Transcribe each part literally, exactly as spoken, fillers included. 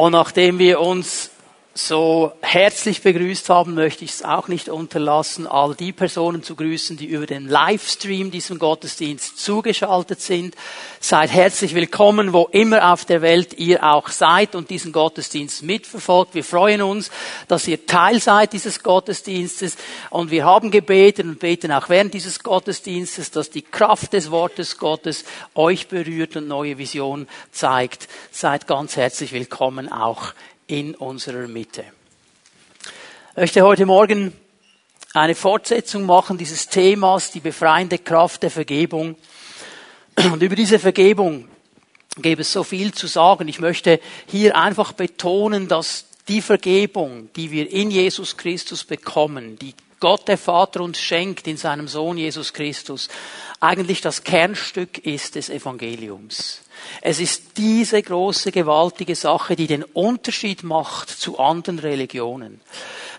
Und nachdem wir uns so herzlich begrüßt haben, möchte ich es auch nicht unterlassen, all die Personen zu grüßen, die über den Livestream diesem Gottesdienst zugeschaltet sind. Seid herzlich willkommen, wo immer auf der Welt ihr auch seid und diesen Gottesdienst mitverfolgt. Wir freuen uns, dass ihr Teil seid dieses Gottesdienstes, und wir haben gebetet und beten auch während dieses Gottesdienstes, dass die Kraft des Wortes Gottes euch berührt und neue Vision zeigt. Seid ganz herzlich willkommen auch in unserer Mitte. Ich möchte heute Morgen eine Fortsetzung machen dieses Themas, die befreiende Kraft der Vergebung. Und über diese Vergebung gäbe es so viel zu sagen. Ich möchte hier einfach betonen, dass die Vergebung, die wir in Jesus Christus bekommen, die Gott der Vater uns schenkt in seinem Sohn Jesus Christus, eigentlich das Kernstück ist des Evangeliums. Es ist diese große, gewaltige Sache, die den Unterschied macht zu anderen Religionen.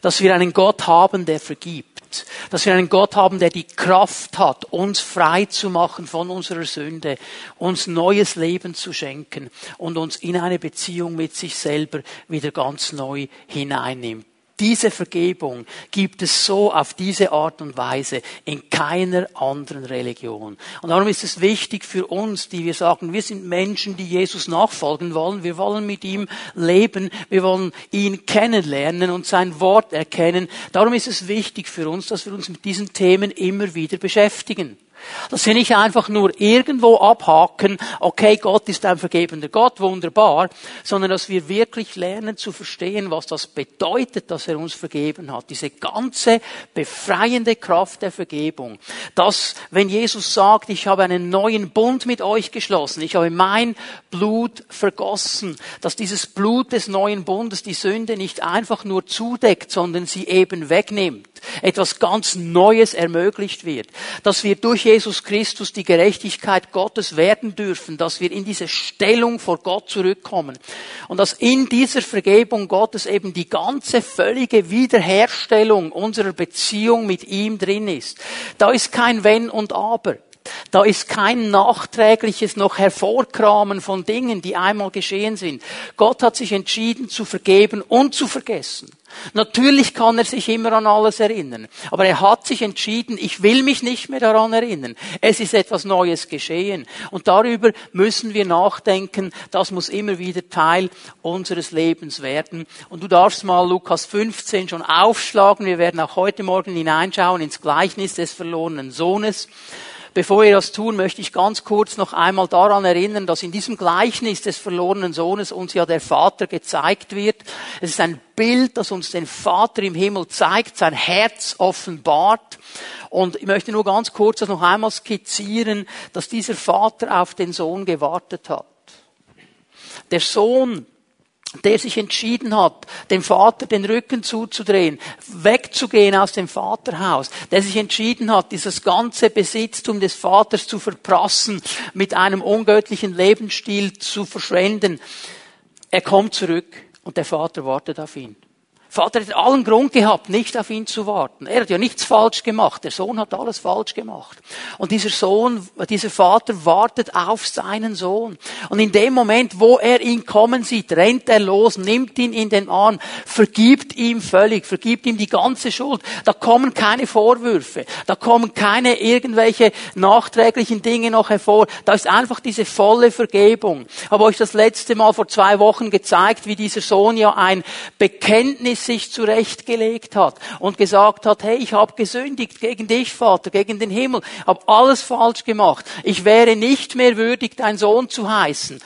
Dass wir einen Gott haben, der vergibt. Dass wir einen Gott haben, der die Kraft hat, uns frei zu machen von unserer Sünde, uns neues Leben zu schenken und uns in eine Beziehung mit sich selber wieder ganz neu hineinnimmt. Diese Vergebung gibt es so auf diese Art und Weise in keiner anderen Religion. Und darum ist es wichtig für uns, die wir sagen, wir sind Menschen, die Jesus nachfolgen wollen. Wir wollen mit ihm leben. Wir wollen ihn kennenlernen und sein Wort erkennen. Darum ist es wichtig für uns, dass wir uns mit diesen Themen immer wieder beschäftigen. Dass wir nicht einfach nur irgendwo abhaken, okay, Gott ist ein vergebender Gott, wunderbar, sondern dass wir wirklich lernen zu verstehen, was das bedeutet, dass er uns vergeben hat. Diese ganze befreiende Kraft der Vergebung. Dass, wenn Jesus sagt, ich habe einen neuen Bund mit euch geschlossen, ich habe mein Blut vergossen, dass dieses Blut des neuen Bundes die Sünde nicht einfach nur zudeckt, sondern sie eben wegnimmt. Etwas ganz Neues ermöglicht wird. Dass wir durch Jesus Christus die Gerechtigkeit Gottes werden dürfen, dass wir in diese Stellung vor Gott zurückkommen und dass in dieser Vergebung Gottes eben die ganze völlige Wiederherstellung unserer Beziehung mit ihm drin ist. Da ist kein Wenn und Aber. Da ist kein nachträgliches noch Hervorkramen von Dingen, die einmal geschehen sind. Gott hat sich entschieden zu vergeben und zu vergessen. Natürlich kann er sich immer an alles erinnern, aber er hat sich entschieden, ich will mich nicht mehr daran erinnern. Es ist etwas Neues geschehen und darüber müssen wir nachdenken. Das muss immer wieder Teil unseres Lebens werden. Und du darfst mal Lukas fünfzehn schon aufschlagen. Wir werden auch heute Morgen hineinschauen ins Gleichnis des verlorenen Sohnes. Bevor wir das tun, möchte ich ganz kurz noch einmal daran erinnern, dass in diesem Gleichnis des verlorenen Sohnes uns ja der Vater gezeigt wird. Es ist ein Bild, das uns den Vater im Himmel zeigt, sein Herz offenbart. Und ich möchte nur ganz kurz das noch einmal skizzieren, dass dieser Vater auf den Sohn gewartet hat. Der Sohn, der sich entschieden hat, dem Vater den Rücken zuzudrehen, wegzugehen aus dem Vaterhaus, der sich entschieden hat, dieses ganze Besitztum des Vaters zu verprassen, mit einem ungöttlichen Lebensstil zu verschwenden. Er kommt zurück und der Vater wartet auf ihn. Vater hat allen Grund gehabt, nicht auf ihn zu warten. Er hat ja nichts falsch gemacht. Der Sohn hat alles falsch gemacht. Und dieser Sohn, dieser Vater wartet auf seinen Sohn. Und in dem Moment, wo er ihn kommen sieht, rennt er los, nimmt ihn in den Arm, vergibt ihm völlig, vergibt ihm die ganze Schuld. Da kommen keine Vorwürfe. Da kommen keine irgendwelche nachträglichen Dinge noch hervor. Da ist einfach diese volle Vergebung. Ich habe euch das letzte Mal vor zwei Wochen gezeigt, wie dieser Sohn ja ein Bekenntnis sich zurechtgelegt hat und gesagt hat, hey, ich habe gesündigt gegen dich, Vater, gegen den Himmel, habe alles falsch gemacht, ich wäre nicht mehr würdig, dein Sohn zu heißen.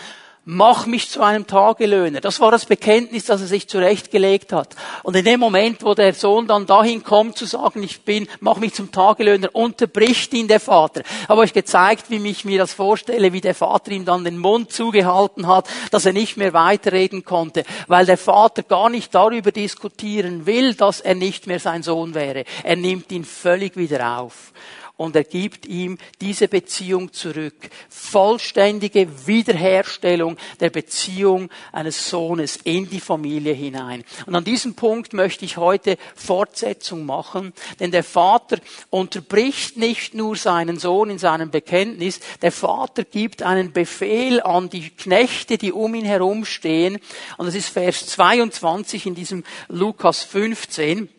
Mach mich zu einem Tagelöhner. Das war das Bekenntnis, das er sich zurechtgelegt hat. Und in dem Moment, wo der Sohn dann dahin kommt, zu sagen, ich bin, mach mich zum Tagelöhner, unterbricht ihn der Vater. Habe euch gezeigt, wie ich mir das vorstelle, wie der Vater ihm dann den Mund zugehalten hat, dass er nicht mehr weiterreden konnte, weil der Vater gar nicht darüber diskutieren will, dass er nicht mehr sein Sohn wäre. Er nimmt ihn völlig wieder auf. und er gibt ihm diese Beziehung zurück. Vollständige Wiederherstellung der Beziehung eines Sohnes in die Familie hinein. Und an diesem Punkt möchte ich heute Fortsetzung machen, denn der Vater unterbricht nicht nur seinen Sohn in seinem Bekenntnis, der Vater gibt einen Befehl an die Knechte, die um ihn herum stehen. Und das ist Vers zweiundzwanzig in diesem Lukas fünfzehn.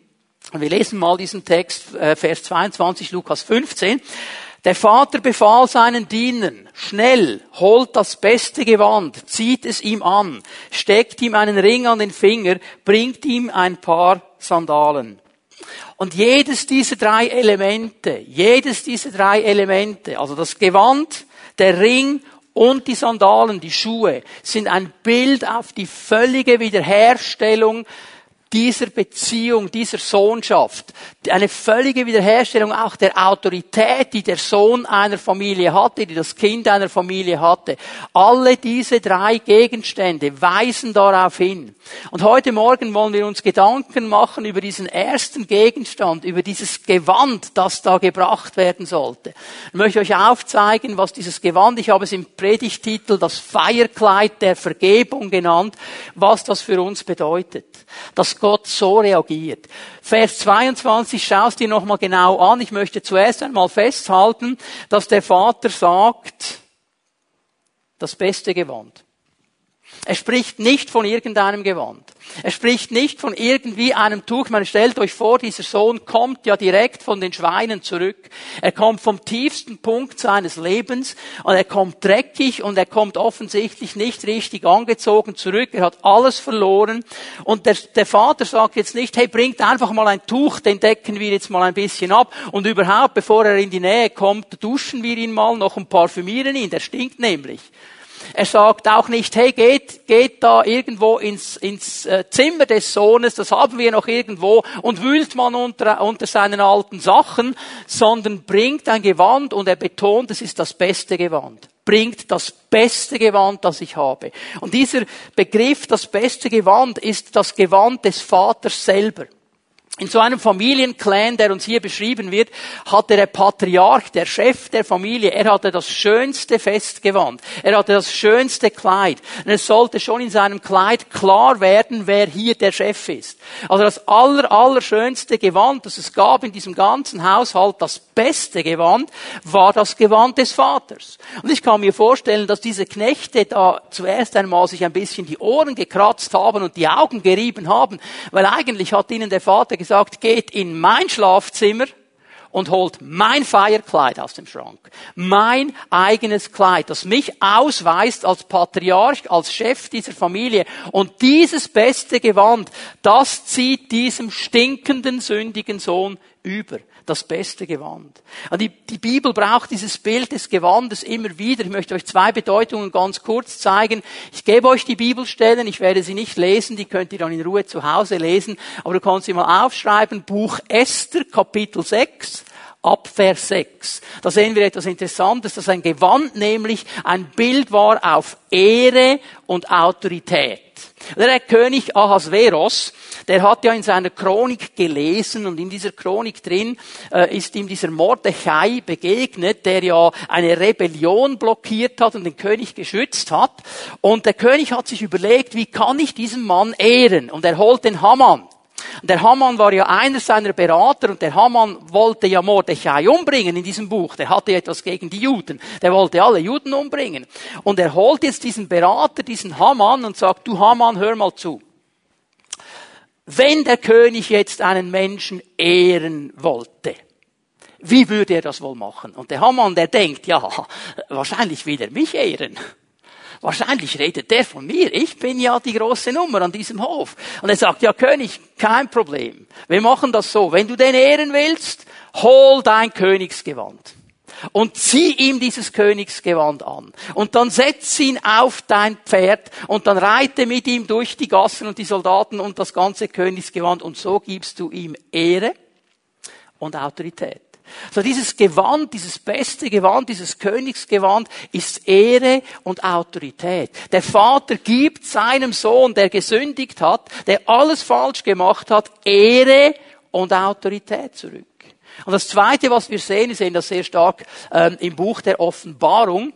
Und wir lesen mal diesen Text, äh, Vers zweiundzwanzig, Lukas fünfzehn. Der Vater befahl seinen Dienern, schnell, holt das beste Gewand, zieht es ihm an, steckt ihm einen Ring an den Finger, bringt ihm ein paar Sandalen. Und jedes dieser drei Elemente, jedes dieser drei Elemente, also das Gewand, der Ring und die Sandalen, die Schuhe, sind ein Bild auf die völlige Wiederherstellung dieser Beziehung, dieser Sohnschaft, eine völlige Wiederherstellung auch der Autorität, die der Sohn einer Familie hatte, die das Kind einer Familie hatte. Alle diese drei Gegenstände weisen darauf hin. Und heute Morgen wollen wir uns Gedanken machen über diesen ersten Gegenstand, über dieses Gewand, das da gebracht werden sollte. Ich möchte euch aufzeigen, was dieses Gewand, ich habe es im Predigtitel das Feierkleid der Vergebung genannt, was das für uns bedeutet. Das Gott so reagiert. Vers zweiundzwanzig, schau es dir nochmal genau an. Ich möchte zuerst einmal festhalten, dass der Vater sagt, das beste Gewand. Er spricht nicht von irgendeinem Gewand. Er spricht nicht von irgendwie einem Tuch. Man stellt euch vor, dieser Sohn kommt ja direkt von den Schweinen zurück. Er kommt vom tiefsten Punkt seines Lebens und er kommt dreckig und er kommt offensichtlich nicht richtig angezogen zurück. Er hat alles verloren und der, der Vater sagt jetzt nicht, hey, bringt einfach mal ein Tuch, den decken wir jetzt mal ein bisschen ab und überhaupt, bevor er in die Nähe kommt, duschen wir ihn mal noch und parfümieren ihn, der stinkt nämlich. Er sagt auch nicht, hey, geht, geht da irgendwo ins, ins Zimmer des Sohnes, das haben wir noch irgendwo, und wühlt man unter, unter seinen alten Sachen, sondern bringt ein Gewand und er betont, es ist das beste Gewand. Bringt das beste Gewand, das ich habe. Und dieser Begriff, das beste Gewand, ist das Gewand des Vaters selber. In so einem Familienclan, der uns hier beschrieben wird, hatte der Patriarch, der Chef der Familie, er hatte das schönste Festgewand, er hatte das schönste Kleid. Und es sollte schon in seinem Kleid klar werden, wer hier der Chef ist. Also das aller, aller schönste Gewand, das es gab in diesem ganzen Haushalt, das beste Gewand, war das Gewand des Vaters. Und ich kann mir vorstellen, dass diese Knechte da zuerst einmal sich ein bisschen die Ohren gekratzt haben und die Augen gerieben haben, weil eigentlich hat ihnen der Vater gesagt, sagt, geht in mein Schlafzimmer und holt mein Feierkleid aus dem Schrank. Mein eigenes Kleid, das mich ausweist als Patriarch, als Chef dieser Familie. Und dieses beste Gewand, das zieht diesem stinkenden, sündigen Sohn über. Das beste Gewand. Die, die Bibel braucht dieses Bild des Gewandes immer wieder. Ich möchte euch zwei Bedeutungen ganz kurz zeigen. Ich gebe euch die Bibelstellen, ich werde sie nicht lesen, die könnt ihr dann in Ruhe zu Hause lesen, aber du kannst sie mal aufschreiben. Buch Esther, Kapitel sechs. Ab Vers sechs. Da sehen wir etwas Interessantes, dass ein Gewand nämlich ein Bild war auf Ehre und Autorität. Der König Ahasveros, der hat ja in seiner Chronik gelesen und in dieser Chronik drin äh, ist ihm dieser Mordechai begegnet, der ja eine Rebellion blockiert hat und den König geschützt hat. Und der König hat sich überlegt, wie kann ich diesen Mann ehren? Und er holt den Haman. Und der Haman war ja einer seiner Berater und der Haman wollte ja Mordechai umbringen in diesem Buch. Der hatte ja etwas gegen die Juden. Der wollte alle Juden umbringen. Und er holt jetzt diesen Berater, diesen Haman und sagt, du Haman, hör mal zu. Wenn der König jetzt einen Menschen ehren wollte, wie würde er das wohl machen? Und der Haman, der denkt, ja, wahrscheinlich will er mich ehren. Wahrscheinlich redet der von mir. Ich bin ja die große Nummer an diesem Hof. Und er sagt, ja König, kein Problem. Wir machen das so. Wenn du den ehren willst, hol dein Königsgewand. Und zieh ihm dieses Königsgewand an. Und dann setz ihn auf dein Pferd und dann reite mit ihm durch die Gassen und die Soldaten und das ganze Königsgewand. Und so gibst du ihm Ehre und Autorität. So dieses Gewand, dieses beste Gewand, dieses Königsgewand ist Ehre und Autorität. Der Vater gibt seinem Sohn, der gesündigt hat, der alles falsch gemacht hat, Ehre und Autorität zurück. Und das Zweite, was wir sehen, wir sehen das sehr stark ähm, im Buch der Offenbarung,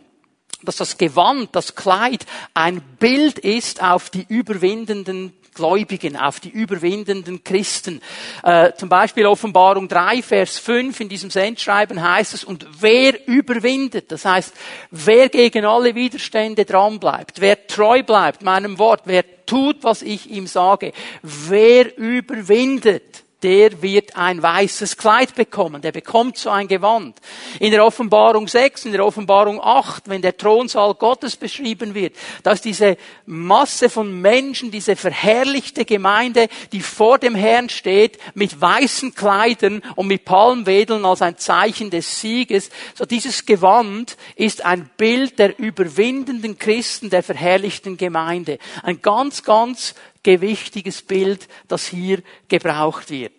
dass das Gewand, das Kleid, ein Bild ist auf die überwindenden Gläubigen, auf die überwindenden Christen. Äh, zum Beispiel Offenbarung drei, Vers fünf, in diesem Sendschreiben heißt es, und wer überwindet, das heißt, wer gegen alle Widerstände dranbleibt, wer treu bleibt meinem Wort, wer tut, was ich ihm sage, wer überwindet, der wird ein weißes Kleid bekommen, der bekommt so ein Gewand. In der Offenbarung sechs, in der Offenbarung acht, wenn der Thronsaal Gottes beschrieben wird, dass diese Masse von Menschen, diese verherrlichte Gemeinde, die vor dem Herrn steht, mit weißen Kleidern und mit Palmwedeln als ein Zeichen des Sieges, so dieses Gewand ist ein Bild der überwindenden Christen, der verherrlichten Gemeinde. Ein ganz, ganz gewichtiges Bild, das hier gebraucht wird.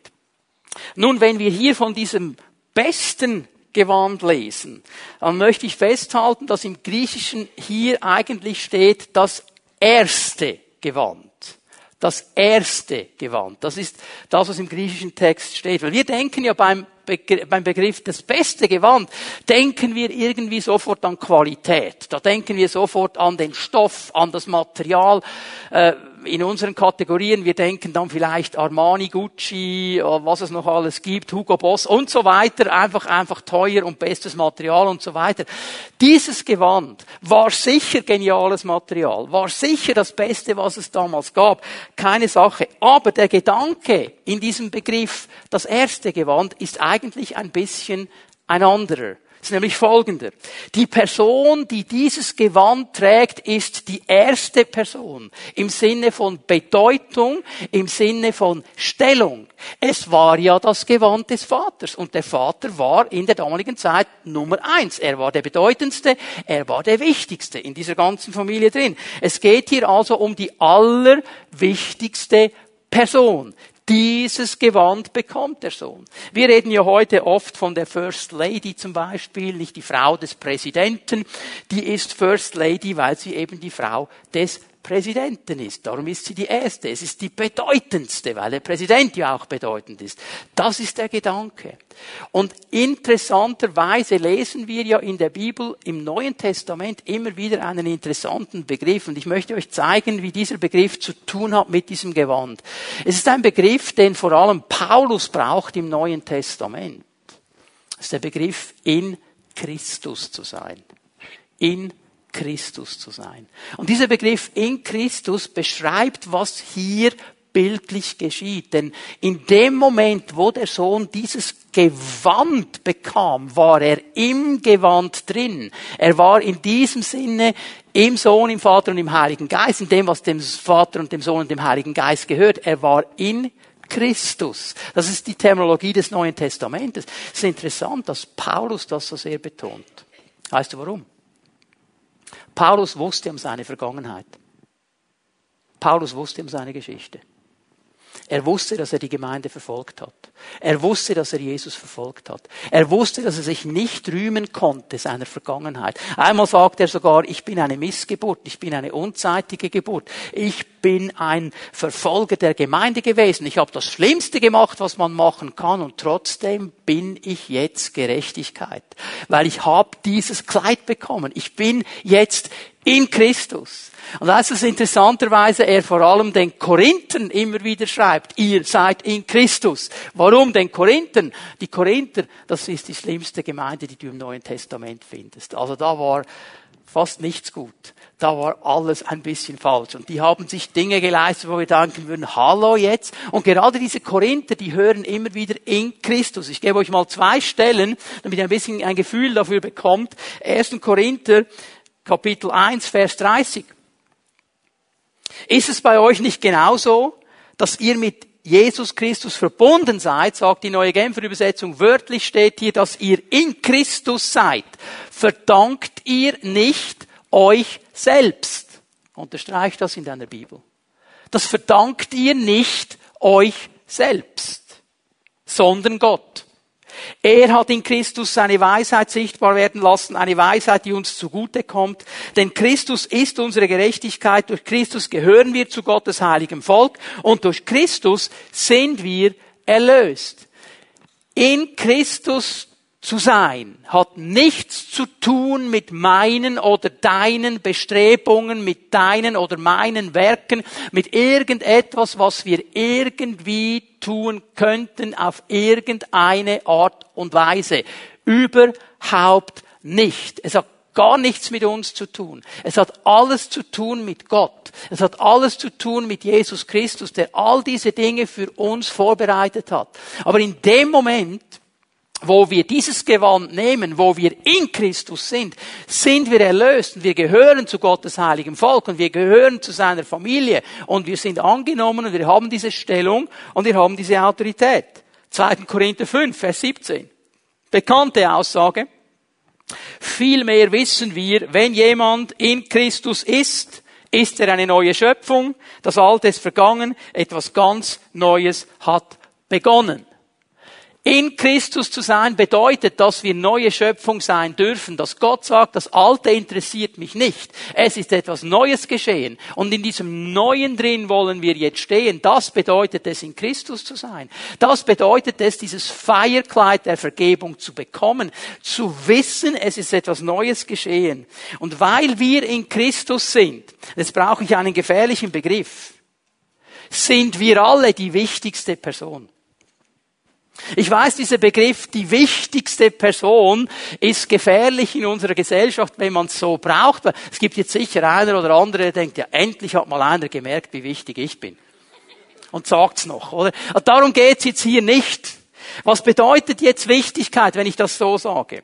Nun, wenn wir hier von diesem besten Gewand lesen, dann möchte ich festhalten, dass im Griechischen hier eigentlich steht, das erste Gewand. Das erste Gewand. Das ist das, was im griechischen Text steht. Weil wir denken ja beim Begr- beim Begriff das beste Gewand, denken wir irgendwie sofort an Qualität. Da denken wir sofort an den Stoff, an das Material. Äh, in unseren Kategorien, wir denken dann vielleicht Armani, Gucci, was es noch alles gibt, Hugo Boss und so weiter, einfach, einfach teuer und bestes Material und so weiter. Dieses Gewand war sicher geniales Material, war sicher das Beste, was es damals gab, keine Sache. Aber der Gedanke in diesem Begriff, das erste Gewand, ist eigentlich ein bisschen ein anderer. Das ist nämlich folgender. Die Person, die dieses Gewand trägt, ist die erste Person im Sinne von Bedeutung, im Sinne von Stellung. Es war ja das Gewand des Vaters und der Vater war in der damaligen Zeit Nummer eins. Er war der bedeutendste, er war der wichtigste in dieser ganzen Familie drin. Es geht hier also um die allerwichtigste Person. Dieses Gewand bekommt der Sohn. Wir reden ja heute oft von der First Lady zum Beispiel, nicht die Frau des Präsidenten. Die ist First Lady, weil sie eben die Frau des Präsidenten ist. Darum ist sie die erste. Es ist die bedeutendste, weil der Präsident ja auch bedeutend ist. Das ist der Gedanke. Und interessanterweise lesen wir ja in der Bibel im Neuen Testament immer wieder einen interessanten Begriff. Und ich möchte euch zeigen, wie dieser Begriff zu tun hat mit diesem Gewand. Es ist ein Begriff, den vor allem Paulus braucht im Neuen Testament. Es ist der Begriff, in Christus zu sein. In Christus zu sein. Und dieser Begriff in Christus beschreibt, was hier bildlich geschieht. Denn in dem Moment, wo der Sohn dieses Gewand bekam, war er im Gewand drin. Er war in diesem Sinne im Sohn, im Vater und im Heiligen Geist, in dem, was dem Vater und dem Sohn und dem Heiligen Geist gehört. Er war in Christus. Das ist die Terminologie des Neuen Testamentes. Es ist interessant, dass Paulus das so sehr betont. Weißt du warum? Paulus wusste um seine Vergangenheit. Paulus wusste um seine Geschichte. Er wusste, dass er die Gemeinde verfolgt hat. Er wusste, dass er Jesus verfolgt hat. Er wusste, dass er sich nicht rühmen konnte seiner Vergangenheit. Einmal sagt er sogar, ich bin eine Missgeburt, ich bin eine unzeitige Geburt. Ich bin ein Verfolger der Gemeinde gewesen. Ich habe das Schlimmste gemacht, was man machen kann und trotzdem bin ich jetzt Gerechtigkeit. Weil ich habe dieses Kleid bekommen. Ich bin jetzt in Christus. Und das ist interessanterweise, er vor allem den Korinthern immer wieder schreibt, ihr seid in Christus. Warum den Korinthern? Die Korinther, das ist die schlimmste Gemeinde, die du im Neuen Testament findest. Also da war fast nichts gut. Da war alles ein bisschen falsch. Und die haben sich Dinge geleistet, wo wir denken würden, hallo jetzt. Und gerade diese Korinther, die hören immer wieder in Christus. Ich gebe euch mal zwei Stellen, damit ihr ein bisschen ein Gefühl dafür bekommt. erster. Korinther, Kapitel eins, Vers dreißig. Ist es bei euch nicht genauso, dass ihr mit Jesus Christus verbunden seid, sagt die Neue Genfer Übersetzung, wörtlich steht hier, dass ihr in Christus seid. Verdankt ihr nicht euch selbst? Unterstreicht das in deiner Bibel. Das verdankt ihr nicht euch selbst, sondern Gott. Er hat in Christus seine Weisheit sichtbar werden lassen, eine Weisheit, die uns zugute kommt. Denn Christus ist unsere Gerechtigkeit, durch Christus gehören wir zu Gottes heiligem Volk und durch Christus sind wir erlöst. In Christus zu sein hat nichts zu tun mit meinen oder deinen Bestrebungen, mit deinen oder meinen Werken, mit irgendetwas, was wir irgendwie tun könnten auf irgendeine Art und Weise. Überhaupt nicht. Es hat gar nichts mit uns zu tun. Es hat alles zu tun mit Gott. Es hat alles zu tun mit Jesus Christus, der all diese Dinge für uns vorbereitet hat. Aber in dem Moment, wo wir dieses Gewand nehmen, wo wir in Christus sind, sind wir erlöst und wir gehören zu Gottes heiligem Volk und wir gehören zu seiner Familie und wir sind angenommen und wir haben diese Stellung und wir haben diese Autorität. zweiter Korinther fünf, Vers siebzehn. Bekannte Aussage. Vielmehr wissen wir, wenn jemand in Christus ist, ist er eine neue Schöpfung, das Alte ist vergangen, etwas ganz Neues hat begonnen. In Christus zu sein bedeutet, dass wir neue Schöpfung sein dürfen, dass Gott sagt, das Alte interessiert mich nicht. Es ist etwas Neues geschehen. Und in diesem Neuen drin wollen wir jetzt stehen. Das bedeutet es, in Christus zu sein. Das bedeutet es, dieses Feierkleid der Vergebung zu bekommen, zu wissen, es ist etwas Neues geschehen. Und weil wir in Christus sind, jetzt brauche ich einen gefährlichen Begriff, sind wir alle die wichtigste Person. Ich weiß, dieser Begriff, die wichtigste Person, ist gefährlich in unserer Gesellschaft, wenn man es so braucht. Es gibt jetzt sicher einer oder andere, der denkt, ja, endlich hat mal einer gemerkt, wie wichtig ich bin. Und sagt's noch, oder? Also darum geht's jetzt hier nicht. Was bedeutet jetzt Wichtigkeit, wenn ich das so sage?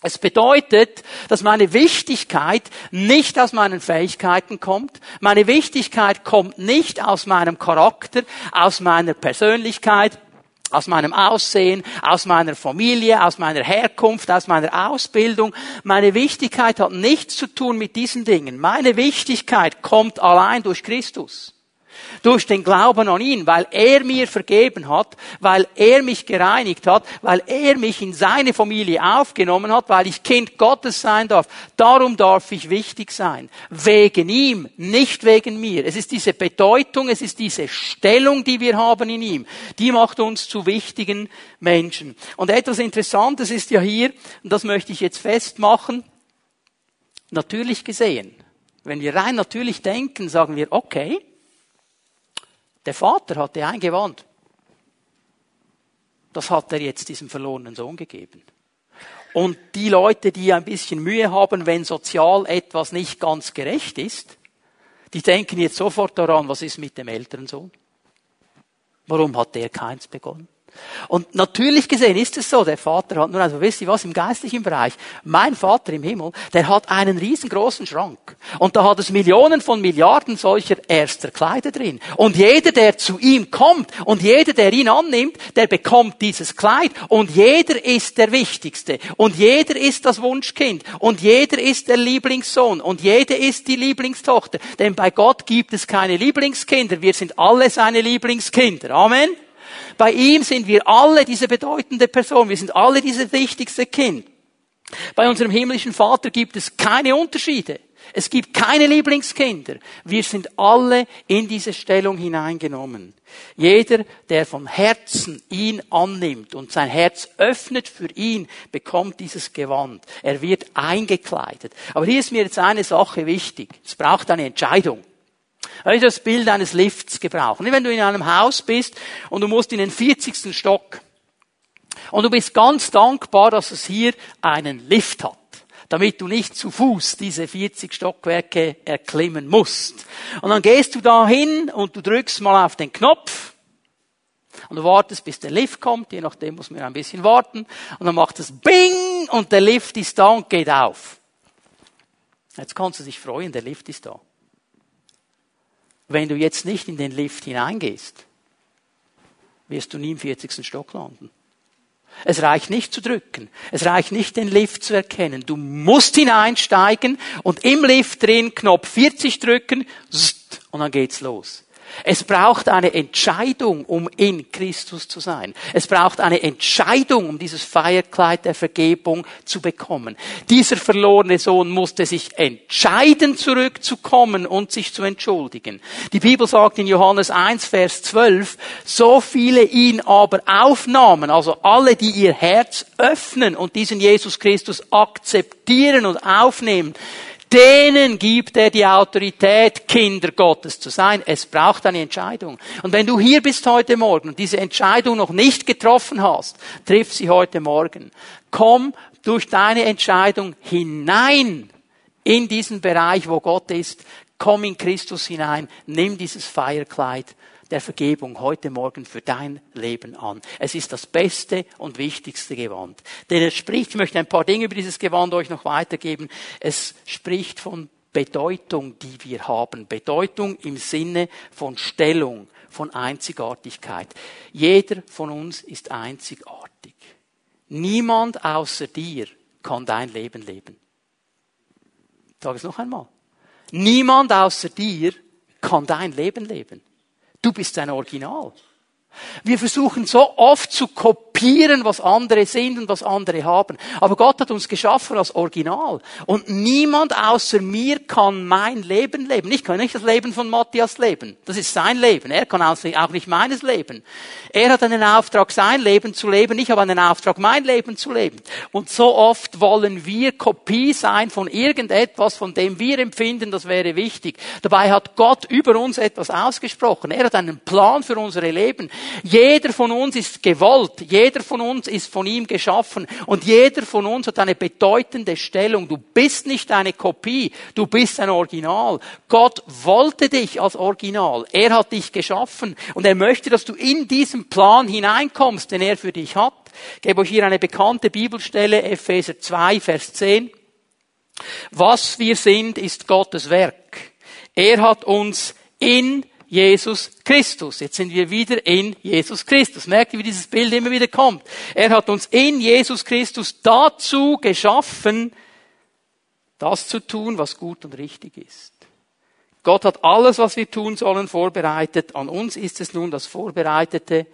Es bedeutet, dass meine Wichtigkeit nicht aus meinen Fähigkeiten kommt. Meine Wichtigkeit kommt nicht aus meinem Charakter, aus meiner Persönlichkeit, aus meinem Aussehen, aus meiner Familie, aus meiner Herkunft, aus meiner Ausbildung. Meine Wichtigkeit hat nichts zu tun mit diesen Dingen. Meine Wichtigkeit kommt allein durch Christus, durch den Glauben an ihn, weil er mir vergeben hat, weil er mich gereinigt hat, weil er mich in seine Familie aufgenommen hat, weil ich Kind Gottes sein darf. Darum darf ich wichtig sein. Wegen ihm, nicht wegen mir. Es ist diese Bedeutung, es ist diese Stellung, die wir haben in ihm. Die macht uns zu wichtigen Menschen. Und etwas Interessantes ist ja hier, und das möchte ich jetzt festmachen, natürlich gesehen. Wenn wir rein natürlich denken, sagen wir, okay, der Vater hatte ein Gewand. Das hat er jetzt diesem verlorenen Sohn gegeben. Und die Leute, die ein bisschen Mühe haben, wenn sozial etwas nicht ganz gerecht ist, die denken jetzt sofort daran, was ist mit dem älteren Sohn? Warum hat der keins begonnen? Und natürlich gesehen ist es so, der Vater hat, nun also wisst ihr was, im geistlichen Bereich, mein Vater im Himmel, der hat einen riesengroßen Schrank. Und da hat es Millionen von Milliarden solcher erster Kleider drin. Und jeder, der zu ihm kommt und jeder, der ihn annimmt, der bekommt dieses Kleid. Und jeder ist der Wichtigste. Und jeder ist das Wunschkind. Und jeder ist der Lieblingssohn. Und jeder ist die Lieblingstochter. Denn bei Gott gibt es keine Lieblingskinder. Wir sind alle seine Lieblingskinder. Amen. Bei ihm sind wir alle diese bedeutende Person. Wir sind alle dieses wichtigste Kind. Bei unserem himmlischen Vater gibt es keine Unterschiede. Es gibt keine Lieblingskinder. Wir sind alle in diese Stellung hineingenommen. Jeder, der von Herzen ihn annimmt und sein Herz öffnet für ihn, bekommt dieses Gewand. Er wird eingekleidet. Aber hier ist mir jetzt eine Sache wichtig. Es braucht eine Entscheidung. Da ist das Bild eines Lifts gebraucht. Wenn du in einem Haus bist und du musst in den vierzigsten Stock und du bist ganz dankbar, dass es hier einen Lift hat, damit du nicht zu Fuß diese vierzig Stockwerke erklimmen musst. Und dann gehst du da hin und du drückst mal auf den Knopf und du wartest, bis der Lift kommt. Je nachdem muss man ein bisschen warten. Und dann macht es Bing und der Lift ist da und geht auf. Jetzt kannst du dich freuen, der Lift ist da. Wenn du jetzt nicht in den Lift hineingehst, wirst du nie im vierzigsten Stock landen. Es reicht nicht zu drücken. Es reicht nicht, den Lift zu erkennen. Du musst hineinsteigen und im Lift drin Knopf vierzig drücken und dann geht's los. Es braucht eine Entscheidung, um in Christus zu sein. Es braucht eine Entscheidung, um dieses Feierkleid der Vergebung zu bekommen. Dieser verlorene Sohn musste sich entscheiden, zurückzukommen und sich zu entschuldigen. Die Bibel sagt in Johannes eins, Vers zwölf, so viele ihn aber aufnahmen, also alle, die ihr Herz öffnen und diesen Jesus Christus akzeptieren und aufnehmen, denen gibt er die Autorität, Kinder Gottes zu sein. Es braucht eine Entscheidung. Und wenn du hier bist heute Morgen und diese Entscheidung noch nicht getroffen hast, triff sie heute Morgen. Komm durch deine Entscheidung hinein in diesen Bereich, wo Gott ist. Komm in Christus hinein. Nimm dieses Feierkleid der Vergebung heute Morgen für dein Leben an. Es ist das beste und wichtigste Gewand. Denn es spricht, ich möchte ein paar Dinge über dieses Gewand euch noch weitergeben, es spricht von Bedeutung, die wir haben. Bedeutung im Sinne von Stellung, von Einzigartigkeit. Jeder von uns ist einzigartig. Niemand außer dir kann dein Leben leben. Ich sage es noch einmal. Niemand außer dir kann dein Leben leben. Du bist ein Original. Wir versuchen so oft zu kopieren, was andere sind und was andere haben. Aber Gott hat uns geschaffen als Original. Und niemand außer mir kann mein Leben leben. Ich kann nicht das Leben von Matthias leben. Das ist sein Leben. Er kann auch nicht meines leben. Er hat einen Auftrag, sein Leben zu leben. Ich habe einen Auftrag, mein Leben zu leben. Und so oft wollen wir Kopie sein von irgendetwas, von dem wir empfinden, das wäre wichtig. Dabei hat Gott über uns etwas ausgesprochen. Er hat einen Plan für unsere Leben. Jeder von uns ist gewollt. Jeder von uns ist von ihm geschaffen. Und jeder von uns hat eine bedeutende Stellung. Du bist nicht eine Kopie. Du bist ein Original. Gott wollte dich als Original. Er hat dich geschaffen. Und er möchte, dass du in diesen Plan hineinkommst, den er für dich hat. Ich gebe euch hier eine bekannte Bibelstelle, Epheser zwei, Vers zehn. Was wir sind, ist Gottes Werk. Er hat uns in Jesus Christus. Jetzt sind wir wieder in Jesus Christus. Merkt ihr, wie dieses Bild immer wieder kommt? Er hat uns in Jesus Christus dazu geschaffen, das zu tun, was gut und richtig ist. Gott hat alles, was wir tun sollen, vorbereitet. An uns ist es nun, das Vorbereitete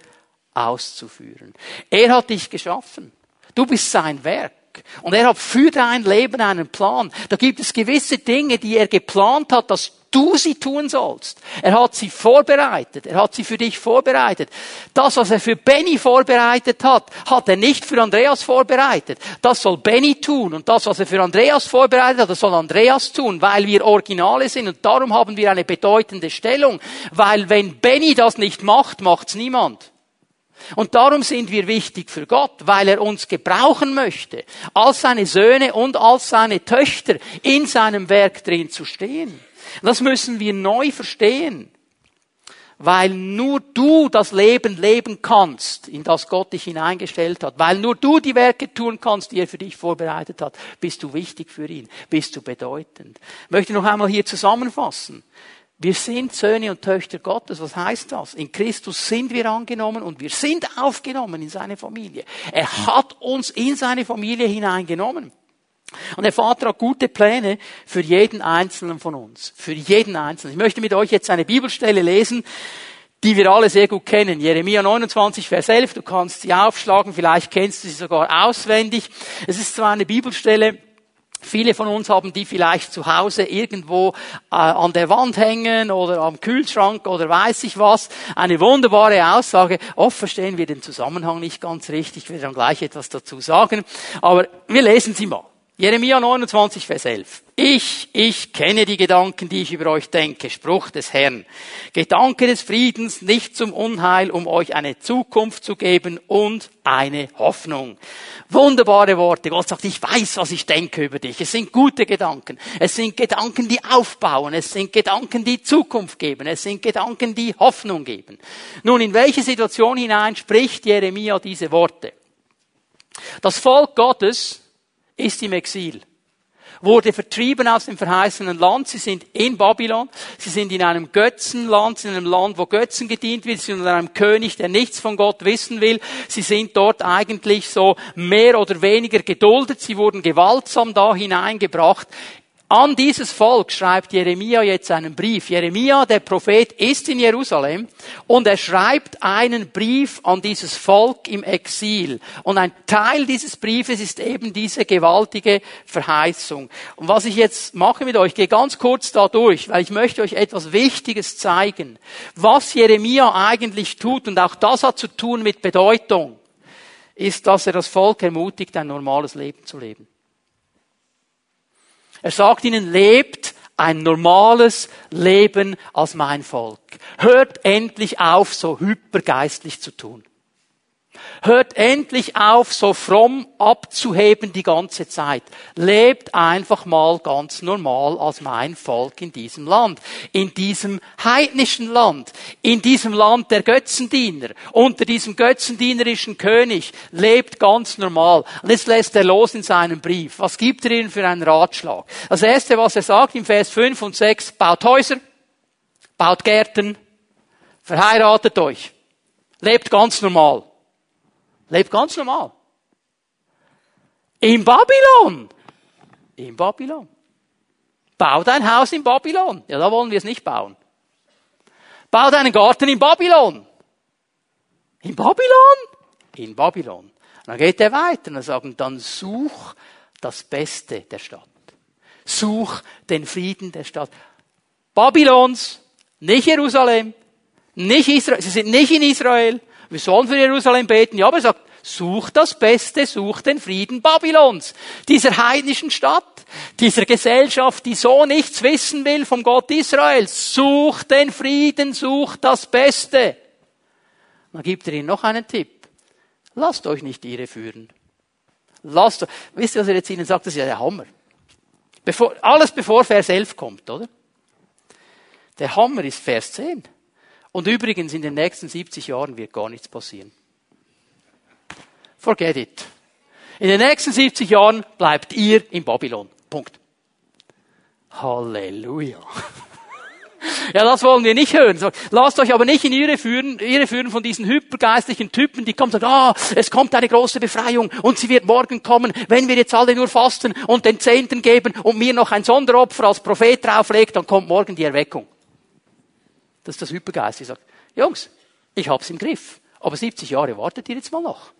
auszuführen. Er hat dich geschaffen. Du bist sein Werk. Und er hat für dein Leben einen Plan. Da gibt es gewisse Dinge, die er geplant hat, dass du sie tun sollst. Er hat sie vorbereitet. Er hat sie für dich vorbereitet. Das, was er für Benny vorbereitet hat, hat er nicht für Andreas vorbereitet. Das soll Benny tun. Und das, was er für Andreas vorbereitet hat, das soll Andreas tun, weil wir Originale sind. Und darum haben wir eine bedeutende Stellung. Weil wenn Benny das nicht macht, macht's niemand. Und darum sind wir wichtig für Gott, weil er uns gebrauchen möchte, als seine Söhne und als seine Töchter in seinem Werk drin zu stehen. Das müssen wir neu verstehen, weil nur du das Leben leben kannst, in das Gott dich hineingestellt hat, weil nur du die Werke tun kannst, die er für dich vorbereitet hat, bist du wichtig für ihn, bist du bedeutend. Ich möchte noch einmal hier zusammenfassen. Wir sind Söhne und Töchter Gottes. Was heißt das? In Christus sind wir angenommen und wir sind aufgenommen in seine Familie. Er hat uns in seine Familie hineingenommen. Und der Vater hat gute Pläne für jeden Einzelnen von uns. Für jeden Einzelnen. Ich möchte mit euch jetzt eine Bibelstelle lesen, die wir alle sehr gut kennen. Jeremia neunundzwanzig, Vers elf. Du kannst sie aufschlagen. Vielleicht kennst du sie sogar auswendig. Es ist zwar eine Bibelstelle, viele von uns haben die vielleicht zu Hause irgendwo äh, an der Wand hängen oder am Kühlschrank oder weiß ich was. Eine wunderbare Aussage. Oft verstehen wir den Zusammenhang nicht ganz richtig. Ich werde dann gleich etwas dazu sagen. Aber wir lesen sie mal. Jeremia neunundzwanzig, Vers elf. Ich, ich kenne die Gedanken, die ich über euch denke, Spruch des Herrn. Gedanken des Friedens, nicht zum Unheil, um euch eine Zukunft zu geben und eine Hoffnung. Wunderbare Worte. Gott sagt, ich weiß, was ich denke über dich. Es sind gute Gedanken. Es sind Gedanken, die aufbauen. Es sind Gedanken, die Zukunft geben. Es sind Gedanken, die Hoffnung geben. Nun, in welche Situation hinein spricht Jeremia diese Worte? Das Volk Gottes ist im Exil, wurde vertrieben aus dem verheißenen Land. Sie sind in Babylon, sie sind in einem Götzenland, sie sind in einem Land, wo Götzen gedient wird, sie sind unter einem König, der nichts von Gott wissen will. Sie sind dort eigentlich so mehr oder weniger geduldet, sie wurden gewaltsam da hineingebracht. An dieses Volk schreibt Jeremia jetzt einen Brief. Jeremia, der Prophet, ist in Jerusalem und er schreibt einen Brief an dieses Volk im Exil. Und ein Teil dieses Briefes ist eben diese gewaltige Verheißung. Und was ich jetzt mache mit euch, ich gehe ganz kurz da durch, weil ich möchte euch etwas Wichtiges zeigen, was Jeremia eigentlich tut. Und auch das hat zu tun mit Bedeutung, ist, dass er das Volk ermutigt, ein normales Leben zu leben. Er sagt ihnen, lebt ein normales Leben als mein Volk. Hört endlich auf, so hypergeistlich zu tun. Hört endlich auf, so fromm abzuheben die ganze Zeit. Lebt einfach mal ganz normal als mein Volk in diesem Land. In diesem heidnischen Land. In diesem Land der Götzendiener. Unter diesem götzendienerischen König. Lebt ganz normal. Und jetzt lässt er los in seinem Brief. Was gibt er ihnen für einen Ratschlag? Das erste, was er sagt im Vers fünf und sechs, baut Häuser, baut Gärten, verheiratet euch. Lebt ganz normal. Lebt ganz normal. In Babylon. In Babylon. Bau dein Haus in Babylon. Ja, da wollen wir es nicht bauen. Bau deinen Garten in Babylon. In Babylon? In Babylon. Und dann geht er weiter und sagt, dann such das Beste der Stadt. Such den Frieden der Stadt. Babylons, nicht Jerusalem, nicht Israel. Sie sind nicht in Israel. Wir sollen für Jerusalem beten. Ja, aber er sagt, such das Beste, such den Frieden Babylons. Dieser heidnischen Stadt, dieser Gesellschaft, die so nichts wissen will vom Gott Israels. Such den Frieden, such das Beste. Dann gibt er ihnen noch einen Tipp. Lasst euch nicht irreführen. Lasst euch. Wisst ihr, was er jetzt ihnen sagt? Das ist ja der Hammer. Bevor, alles bevor Vers elf kommt, oder? Der Hammer ist Vers zehn. Und übrigens, in den nächsten siebzig Jahren wird gar nichts passieren. Forget it. In den nächsten siebzig Jahren bleibt ihr in Babylon. Punkt. Halleluja. Ja, das wollen wir nicht hören. Lasst euch aber nicht in Irreführen, Irreführen von diesen hypergeistlichen Typen, die kommen und sagen, ah, es kommt eine große Befreiung und sie wird morgen kommen, wenn wir jetzt alle nur fasten und den Zehnten geben und mir noch ein Sonderopfer als Prophet drauflegt, dann kommt morgen die Erweckung. Das ist das Hypergeist. Ich sage, Jungs, ich hab's im Griff. Aber siebzig Jahre wartet ihr jetzt mal noch.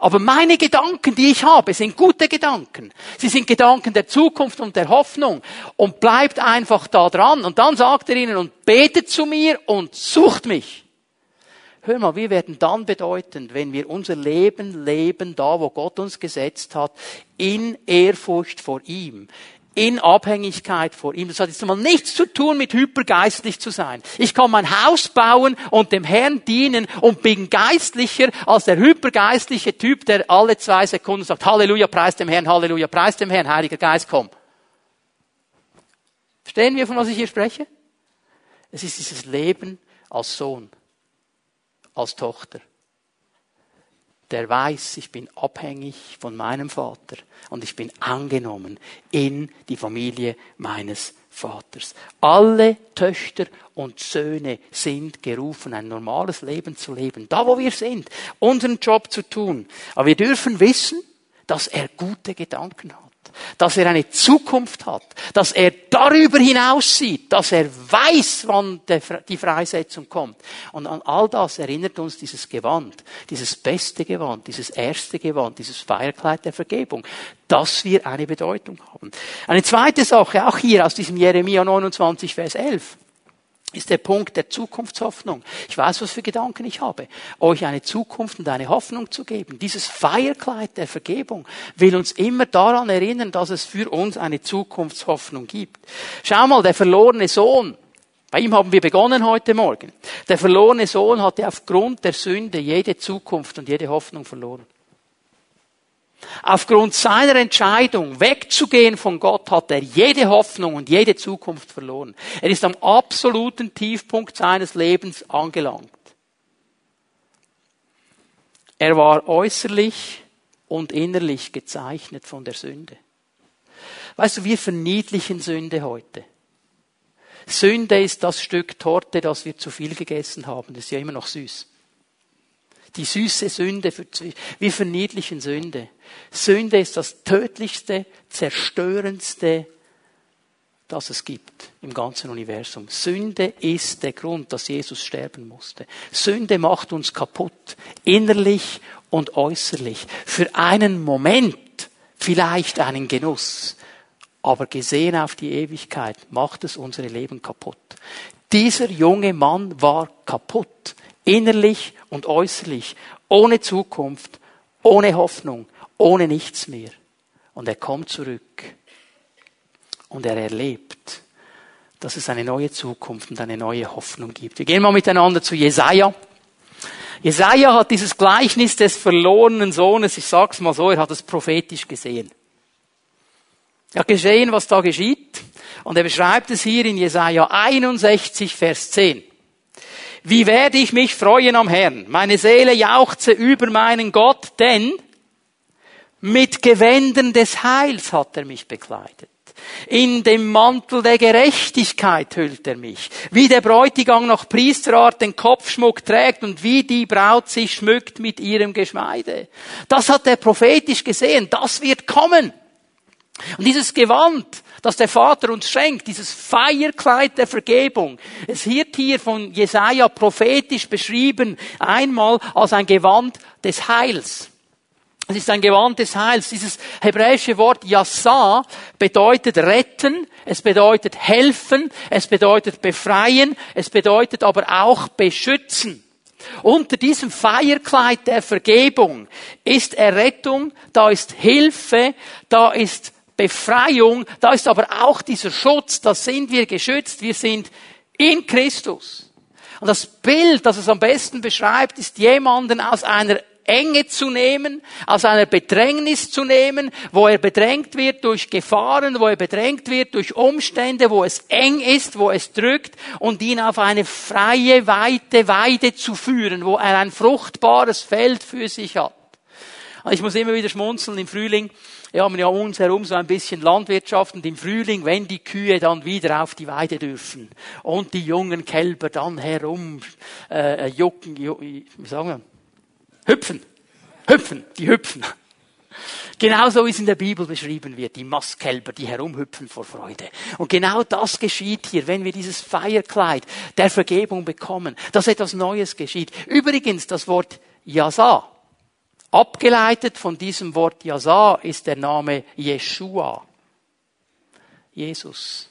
Aber meine Gedanken, die ich habe, sind gute Gedanken. Sie sind Gedanken der Zukunft und der Hoffnung. Und bleibt einfach da dran. Und dann sagt er ihnen, und betet zu mir und sucht mich. Hör mal, wir werden dann bedeutend, wenn wir unser Leben leben, da wo Gott uns gesetzt hat, in Ehrfurcht vor ihm. In Abhängigkeit vor ihm. Das hat jetzt mal nichts zu tun mit hypergeistlich zu sein. Ich kann mein Haus bauen und dem Herrn dienen und bin geistlicher als der hypergeistliche Typ, der alle zwei Sekunden sagt, Halleluja, preis dem Herrn, Halleluja, preis dem Herrn, Heiliger Geist, komm. Verstehen wir, von was ich hier spreche? Es ist dieses Leben als Sohn, als Tochter. Der weiß, ich bin abhängig von meinem Vater und ich bin angenommen in die Familie meines Vaters. Alle Töchter und Söhne sind gerufen, ein normales Leben zu leben, da wo wir sind, unseren Job zu tun. Aber wir dürfen wissen, dass er gute Gedanken hat, dass er eine Zukunft hat, dass er darüber hinaus sieht, dass er weiß, wann die Freisetzung kommt. Und an all das erinnert uns dieses Gewand, dieses beste Gewand, dieses erste Gewand, dieses Feierkleid der Vergebung, dass wir eine Bedeutung haben. Eine zweite Sache, auch hier aus diesem Jeremia neunundzwanzig, Vers elf, ist der Punkt der Zukunftshoffnung. Ich weiß, was für Gedanken ich habe. Euch eine Zukunft und eine Hoffnung zu geben. Dieses Feierkleid der Vergebung will uns immer daran erinnern, dass es für uns eine Zukunftshoffnung gibt. Schau mal, der verlorene Sohn. Bei ihm haben wir begonnen heute Morgen. Der verlorene Sohn hatte aufgrund der Sünde jede Zukunft und jede Hoffnung verloren. Aufgrund seiner Entscheidung, wegzugehen von Gott, hat er jede Hoffnung und jede Zukunft verloren. Er ist am absoluten Tiefpunkt seines Lebens angelangt. Er war äußerlich und innerlich gezeichnet von der Sünde. Weißt du, wir verniedlichen Sünde heute. Sünde ist das Stück Torte, das wir zu viel gegessen haben. Das ist ja immer noch süß. Die süße Sünde, wir verniedlichen Sünde. Sünde ist das tödlichste, zerstörendste das es gibt im ganzen Universum. Sünde ist der Grund, dass Jesus sterben musste. Sünde macht uns kaputt, innerlich und äußerlich. Für einen Moment, vielleicht einen Genuss, aber gesehen auf die Ewigkeit macht es unsere Leben kaputt. Dieser junge Mann war kaputt, innerlich und äußerlich, ohne Zukunft, ohne Hoffnung, ohne nichts mehr. Und er kommt zurück und er erlebt, dass es eine neue Zukunft und eine neue Hoffnung gibt. Wir gehen mal miteinander zu Jesaja. Jesaja hat dieses Gleichnis des verlorenen Sohnes, ich sag's mal so, er hat es prophetisch gesehen. Er hat gesehen, was da geschieht. Und er beschreibt es hier in Jesaja einundsechzig, Vers zehn. Wie werde ich mich freuen am Herrn? Meine Seele jauchze über meinen Gott, denn mit Gewändern des Heils hat er mich bekleidet. In dem Mantel der Gerechtigkeit hüllt er mich. Wie der Bräutigam nach Priesterart den Kopfschmuck trägt und wie die Braut sich schmückt mit ihrem Geschmeide. Das hat er prophetisch gesehen. Das wird kommen. Und dieses Gewand, das der Vater uns schenkt, dieses Feierkleid der Vergebung, es wird hier von Jesaja prophetisch beschrieben, einmal als ein Gewand des Heils. Es ist ein Gewand des Heils. Dieses hebräische Wort Yassah bedeutet retten, es bedeutet helfen, es bedeutet befreien, es bedeutet aber auch beschützen. Unter diesem Feierkleid der Vergebung ist Errettung, da ist Hilfe, da ist Befreiung, da ist aber auch dieser Schutz, da sind wir geschützt, wir sind in Christus. Und das Bild, das es am besten beschreibt, ist jemanden aus einer Enge zu nehmen, aus einer Bedrängnis zu nehmen, wo er bedrängt wird durch Gefahren, wo er bedrängt wird durch Umstände, wo es eng ist, wo es drückt und ihn auf eine freie, weite Weide zu führen, wo er ein fruchtbares Feld für sich hat. Ich muss immer wieder schmunzeln im Frühling. Wir haben ja um uns herum so ein bisschen Landwirtschaft und im Frühling, wenn die Kühe dann wieder auf die Weide dürfen und die jungen Kälber dann herum äh, jucken, wie sagen wir? Hüpfen, hüpfen, die hüpfen. Genauso wie es in der Bibel beschrieben wird, die Mastkälber, die herumhüpfen vor Freude. Und genau das geschieht hier, wenn wir dieses Feierkleid der Vergebung bekommen, dass etwas Neues geschieht. Übrigens, das Wort Yasa, abgeleitet von diesem Wort Yasa, ist der Name Jeschua. Jesus.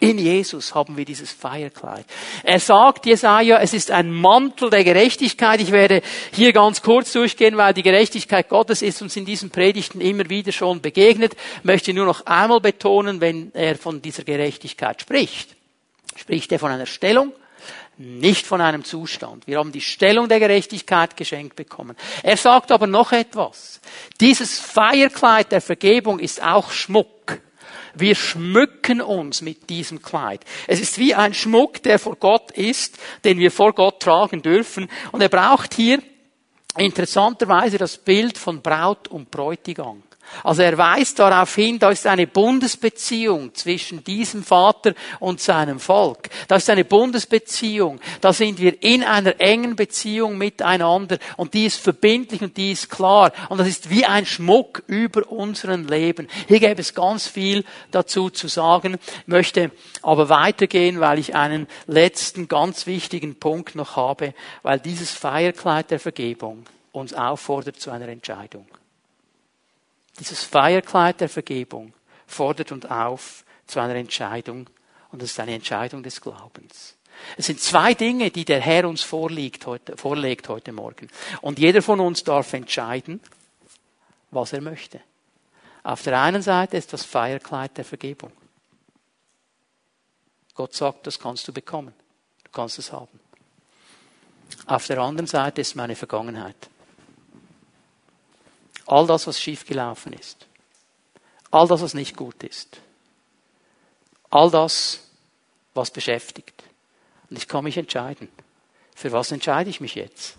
In Jesus haben wir dieses Feierkleid. Er sagt, Jesaja, es ist ein Mantel der Gerechtigkeit. Ich werde hier ganz kurz durchgehen, weil die Gerechtigkeit Gottes ist uns in diesen Predigten immer wieder schon begegnet. Ich möchte nur noch einmal betonen, wenn er von dieser Gerechtigkeit spricht, spricht er von einer Stellung, nicht von einem Zustand. Wir haben die Stellung der Gerechtigkeit geschenkt bekommen. Er sagt aber noch etwas. Dieses Feierkleid der Vergebung ist auch Schmuck. Wir schmücken uns mit diesem Kleid. Es ist wie ein Schmuck, der vor Gott ist, den wir vor Gott tragen dürfen. Und er braucht hier interessanterweise das Bild von Braut und Bräutigam. Also er weist darauf hin, da ist eine Bundesbeziehung zwischen diesem Vater und seinem Volk. Da ist eine Bundesbeziehung. Da sind wir in einer engen Beziehung miteinander. Und die ist verbindlich und die ist klar. Und das ist wie ein Schmuck über unseren Leben. Hier gäbe es ganz viel dazu zu sagen. Ich möchte aber weitergehen, weil ich einen letzten ganz wichtigen Punkt noch habe. Weil dieses Feierkleid der Vergebung uns auffordert zu einer Entscheidung. Dieses Feierkleid der Vergebung fordert uns auf zu einer Entscheidung. Und das ist eine Entscheidung des Glaubens. Es sind zwei Dinge, die der Herr uns vorlegt heute, vorlegt heute Morgen. Und jeder von uns darf entscheiden, was er möchte. Auf der einen Seite ist das Feierkleid der Vergebung. Gott sagt, das kannst du bekommen. Du kannst es haben. Auf der anderen Seite ist meine Vergangenheit. All das, was schiefgelaufen ist. All das, was nicht gut ist. All das, was beschäftigt. Und ich kann mich entscheiden. Für was entscheide ich mich jetzt?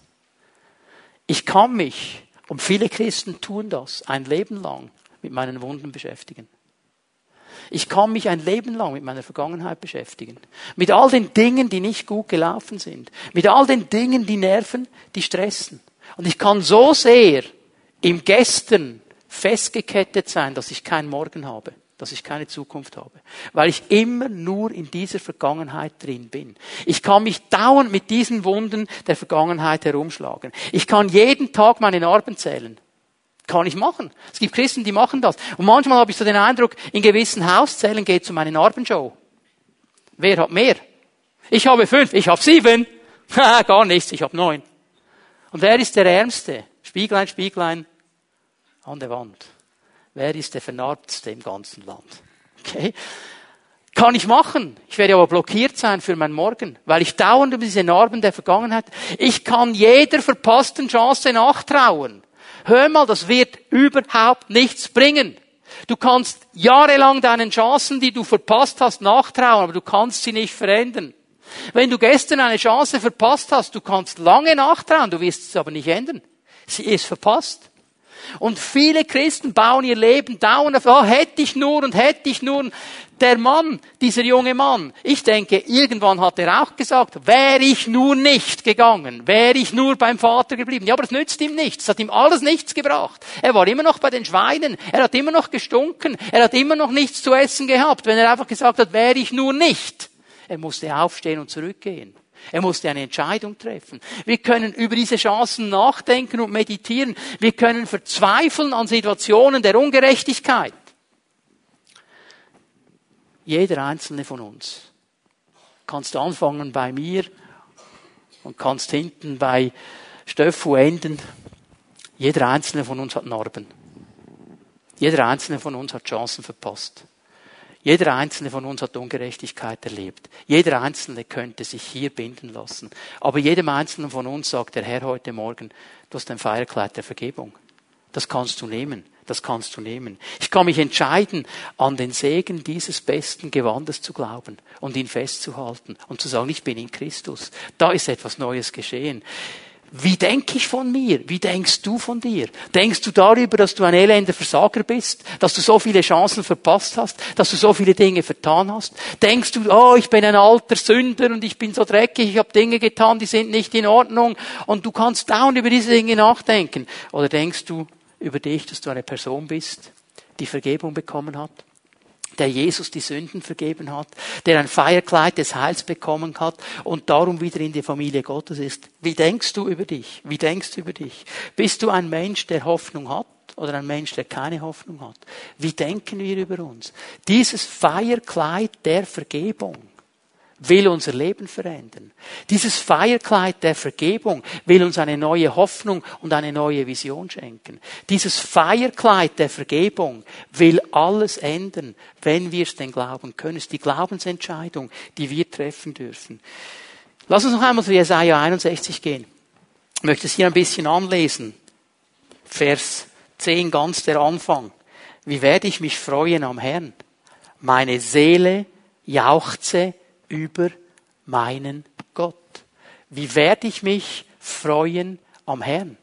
Ich kann mich, und viele Christen tun das, ein Leben lang mit meinen Wunden beschäftigen. Ich kann mich ein Leben lang mit meiner Vergangenheit beschäftigen. Mit all den Dingen, die nicht gut gelaufen sind. Mit all den Dingen, die nerven, die stressen. Und ich kann so sehr im Gestern festgekettet sein, dass ich kein Morgen habe. dass ich keine Zukunft habe, weil ich immer nur in dieser Vergangenheit drin bin. Ich kann mich dauernd mit diesen Wunden der Vergangenheit herumschlagen. Ich kann jeden Tag meine Narben zählen. Kann ich machen. Es gibt Christen, die machen das. Und manchmal habe ich so den Eindruck, in gewissen Hauszellen geht es um eine Narbenshow. Wer hat mehr? Ich habe fünf, ich habe sieben. Gar nichts, ich habe neun. Und wer ist der Ärmste? Spieglein, Spieglein an der Wand. Wer ist der Vernarbtste im ganzen Land? Okay. Kann ich machen. Ich werde aber blockiert sein für mein Morgen, weil ich dauernd über diese Narben der Vergangenheit. Ich kann jeder verpassten Chance nachtrauern. Hör mal, das wird überhaupt nichts bringen. Du kannst jahrelang deinen Chancen, die du verpasst hast, nachtrauern, aber du kannst sie nicht verändern. Wenn du gestern eine Chance verpasst hast, du kannst lange nachtrauen, du wirst es aber nicht ändern. Sie ist verpasst. Und viele Christen bauen ihr Leben dauernd auf, oh, hätte ich nur und hätte ich nur. Der Mann, dieser junge Mann, ich denke, irgendwann hat er auch gesagt, wäre ich nur nicht gegangen, wäre ich nur beim Vater geblieben. Ja, aber es nützt ihm nichts, es hat ihm alles nichts gebracht. Er war immer noch bei den Schweinen, er hat immer noch gestunken, er hat immer noch nichts zu essen gehabt, wenn er einfach gesagt hat, wäre ich nur nicht. Er musste aufstehen und zurückgehen. Er musste eine Entscheidung treffen. Wir können über diese Chancen nachdenken und meditieren. Wir können verzweifeln an Situationen der Ungerechtigkeit. Jeder einzelne von uns. Kannst anfangen bei mir und kannst hinten bei Stöffu enden. Jeder einzelne von uns hat Narben. Jeder einzelne von uns hat Chancen verpasst. Jeder Einzelne von uns hat Ungerechtigkeit erlebt. Jeder Einzelne könnte sich hier binden lassen. Aber jedem Einzelnen von uns sagt der Herr heute Morgen, du hast ein Feierkleid der Vergebung. Das kannst du nehmen. Das kannst du nehmen. Ich kann mich entscheiden, an den Segen dieses besten Gewandes zu glauben und ihn festzuhalten und zu sagen, ich bin in Christus. Da ist etwas Neues geschehen. Wie denke ich von mir? Wie denkst du von dir? Denkst du darüber, dass du ein elender Versager bist? Dass du so viele Chancen verpasst hast? Dass du so viele Dinge vertan hast? Denkst du, oh, ich bin ein alter Sünder und ich bin so dreckig, ich habe Dinge getan, die sind nicht in Ordnung. Und du kannst dauernd über diese Dinge nachdenken. Oder denkst du über dich, dass du eine Person bist, die Vergebung bekommen hat? Der Jesus die Sünden vergeben hat, der ein Feierkleid des Heils bekommen hat und darum wieder in die Familie Gottes ist. Wie denkst du über dich? Wie denkst du über dich? Bist du ein Mensch, der Hoffnung hat oder ein Mensch, der keine Hoffnung hat? Wie denken wir über uns? Dieses Feierkleid der Vergebung will unser Leben verändern. Dieses Feierkleid der Vergebung will uns eine neue Hoffnung und eine neue Vision schenken. Dieses Feierkleid der Vergebung will alles ändern, wenn wir es denn glauben können. Es ist die Glaubensentscheidung, die wir treffen dürfen. Lass uns noch einmal zu Jesaja einundsechzig gehen. Ich möchte es hier ein bisschen anlesen. Vers zehn, ganz der Anfang. Wie werde ich mich freuen am Herrn? Meine Seele jauchze über meinen Gott. Wie werde ich mich freuen am Herrn?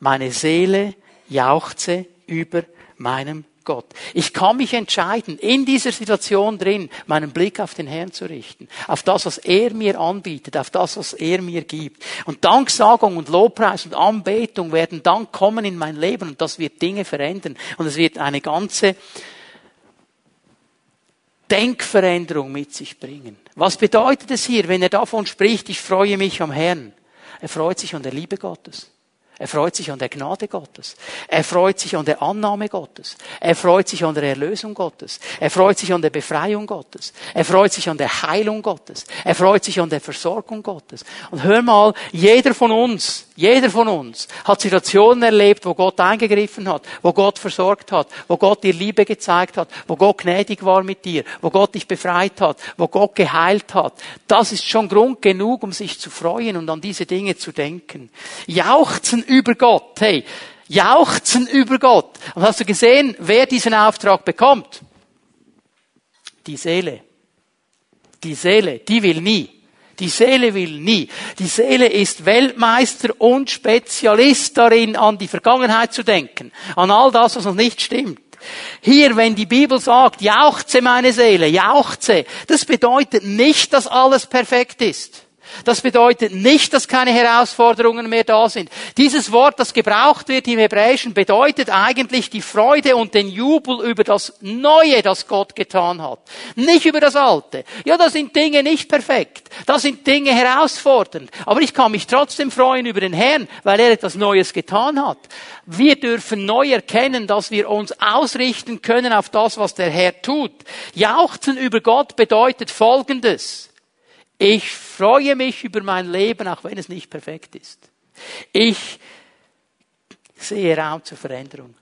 Meine Seele jauchze über meinem Gott. Ich kann mich entscheiden, in dieser Situation drin, meinen Blick auf den Herrn zu richten. Auf das, was er mir anbietet, auf das, was er mir gibt. Und Danksagung und Lobpreis und Anbetung werden dann kommen in mein Leben und das wird Dinge verändern. Und es wird eine ganze Denkveränderung mit sich bringen. Was bedeutet es hier, wenn er davon spricht, ich freue mich am Herrn? Er freut sich an der Liebe Gottes. Er freut sich an der Gnade Gottes. Er freut sich an der Annahme Gottes. Er freut sich an der Erlösung Gottes. Er freut sich an der Befreiung Gottes. Er freut sich an der Heilung Gottes. Er freut sich an der Versorgung Gottes. Und hör mal, jeder von uns, jeder von uns hat Situationen erlebt, wo Gott eingegriffen hat, wo Gott versorgt hat, wo Gott dir Liebe gezeigt hat, wo Gott gnädig war mit dir, wo Gott dich befreit hat, wo Gott geheilt hat. Das ist schon Grund genug, um sich zu freuen und an diese Dinge zu denken. Jauchzen über Gott, hey, jauchzen über Gott. Und hast du gesehen, wer diesen Auftrag bekommt? Die Seele. Die Seele, die will nie. Die Seele will nie. Die Seele ist Weltmeister und Spezialist darin, an die Vergangenheit zu denken. An all das, was noch nicht stimmt. Hier, wenn die Bibel sagt, jauchze meine Seele, jauchze, das bedeutet nicht, dass alles perfekt ist. Das bedeutet nicht, dass keine Herausforderungen mehr da sind. Dieses Wort, das gebraucht wird im Hebräischen, bedeutet eigentlich die Freude und den Jubel über das Neue, das Gott getan hat. Nicht über das Alte. Ja, da sind Dinge nicht perfekt. Da sind Dinge herausfordernd. Aber ich kann mich trotzdem freuen über den Herrn, weil er etwas Neues getan hat. Wir dürfen neu erkennen, dass wir uns ausrichten können auf das, was der Herr tut. Jauchzen über Gott bedeutet Folgendes. Ich freue mich über mein Leben, auch wenn es nicht perfekt ist. Ich sehe Raum zur Veränderung.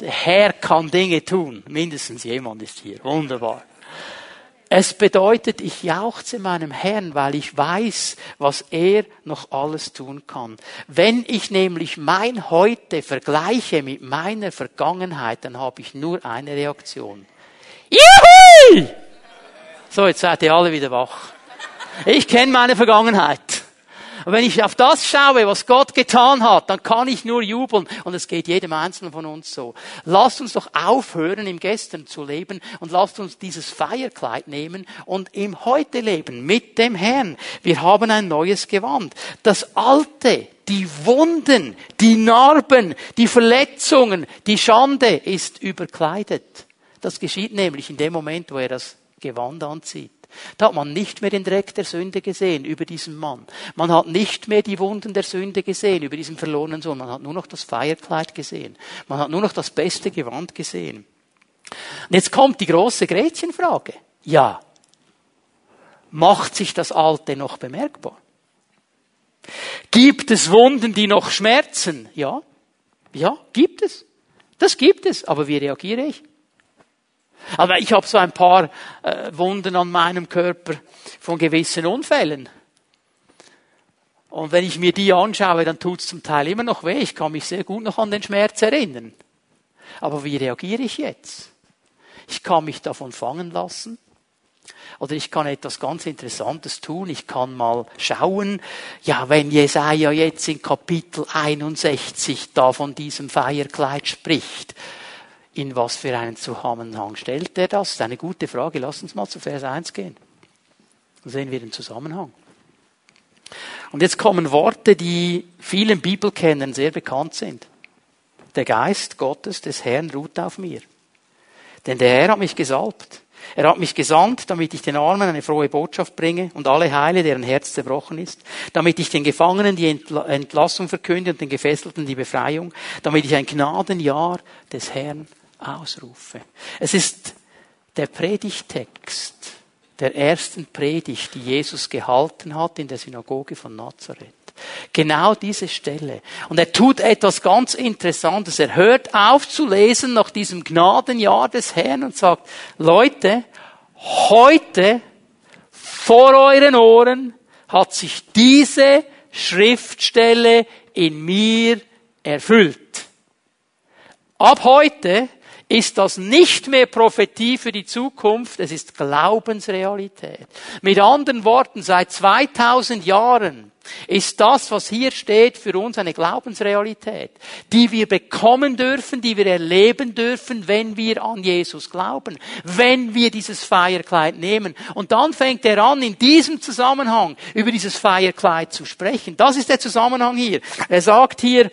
Der Herr kann Dinge tun. Mindestens jemand ist hier. Wunderbar. Es bedeutet, ich jauchze meinem Herrn, weil ich weiß, was er noch alles tun kann. Wenn ich nämlich mein Heute vergleiche mit meiner Vergangenheit, dann habe ich nur eine Reaktion. Juhu! So, jetzt seid ihr alle wieder wach. Ich kenne meine Vergangenheit. Und wenn ich auf das schaue, was Gott getan hat, dann kann ich nur jubeln. Und es geht jedem Einzelnen von uns so. Lasst uns doch aufhören, im Gestern zu leben und lasst uns dieses Feierkleid nehmen und im Heute leben mit dem Herrn. Wir haben ein neues Gewand. Das Alte, die Wunden, die Narben, die Verletzungen, die Schande ist überkleidet. Das geschieht nämlich in dem Moment, wo er das Gewand anzieht. Da hat man nicht mehr den Dreck der Sünde gesehen über diesen Mann. Man hat nicht mehr die Wunden der Sünde gesehen über diesen verlorenen Sohn. Man hat nur noch das Feierkleid gesehen. Man hat nur noch das beste Gewand gesehen. Und jetzt kommt die große Gretchenfrage. Ja, macht sich das Alte noch bemerkbar? Gibt es Wunden, die noch schmerzen? Ja, ja, gibt es. Das gibt es. Aber wie reagiere ich? Aber ich habe so ein paar äh, Wunden an meinem Körper von gewissen Unfällen. Und wenn ich mir die anschaue, dann tut es zum Teil immer noch weh. Ich kann mich sehr gut noch an den Schmerz erinnern. Aber wie reagiere ich jetzt? Ich kann mich davon fangen lassen. Oder ich kann etwas ganz Interessantes tun. Ich kann mal schauen, ja, wenn Jesaja jetzt in Kapitel einundsechzig da von diesem Feierkleid spricht, in was für einen Zusammenhang stellt er das? Das ist eine gute Frage. Lass uns mal zu Vers eins gehen. Dann sehen wir den Zusammenhang. Und jetzt kommen Worte, die vielen Bibelkennern sehr bekannt sind. Der Geist Gottes des Herrn ruht auf mir. Denn der Herr hat mich gesalbt. Er hat mich gesandt, damit ich den Armen eine frohe Botschaft bringe und alle heile, deren Herz zerbrochen ist, damit ich den Gefangenen die Entlassung verkünde und den Gefesselten die Befreiung, damit ich ein Gnadenjahr des Herrn ausrufe. Es ist der Predigttext der ersten Predigt, die Jesus gehalten hat in der Synagoge von Nazareth. Genau diese Stelle. Und er tut etwas ganz Interessantes. Er hört auf zu lesen nach diesem Gnadenjahr des Herrn und sagt, Leute, heute vor euren Ohren hat sich diese Schriftstelle in mir erfüllt. Ab heute ist das nicht mehr Prophetie für die Zukunft, es ist Glaubensrealität. Mit anderen Worten, seit zweitausend Jahren ist das, was hier steht, für uns eine Glaubensrealität, die wir bekommen dürfen, die wir erleben dürfen, wenn wir an Jesus glauben, wenn wir dieses Feierkleid nehmen. Und dann fängt er an, in diesem Zusammenhang über dieses Feierkleid zu sprechen. Das ist der Zusammenhang hier. Er sagt hier,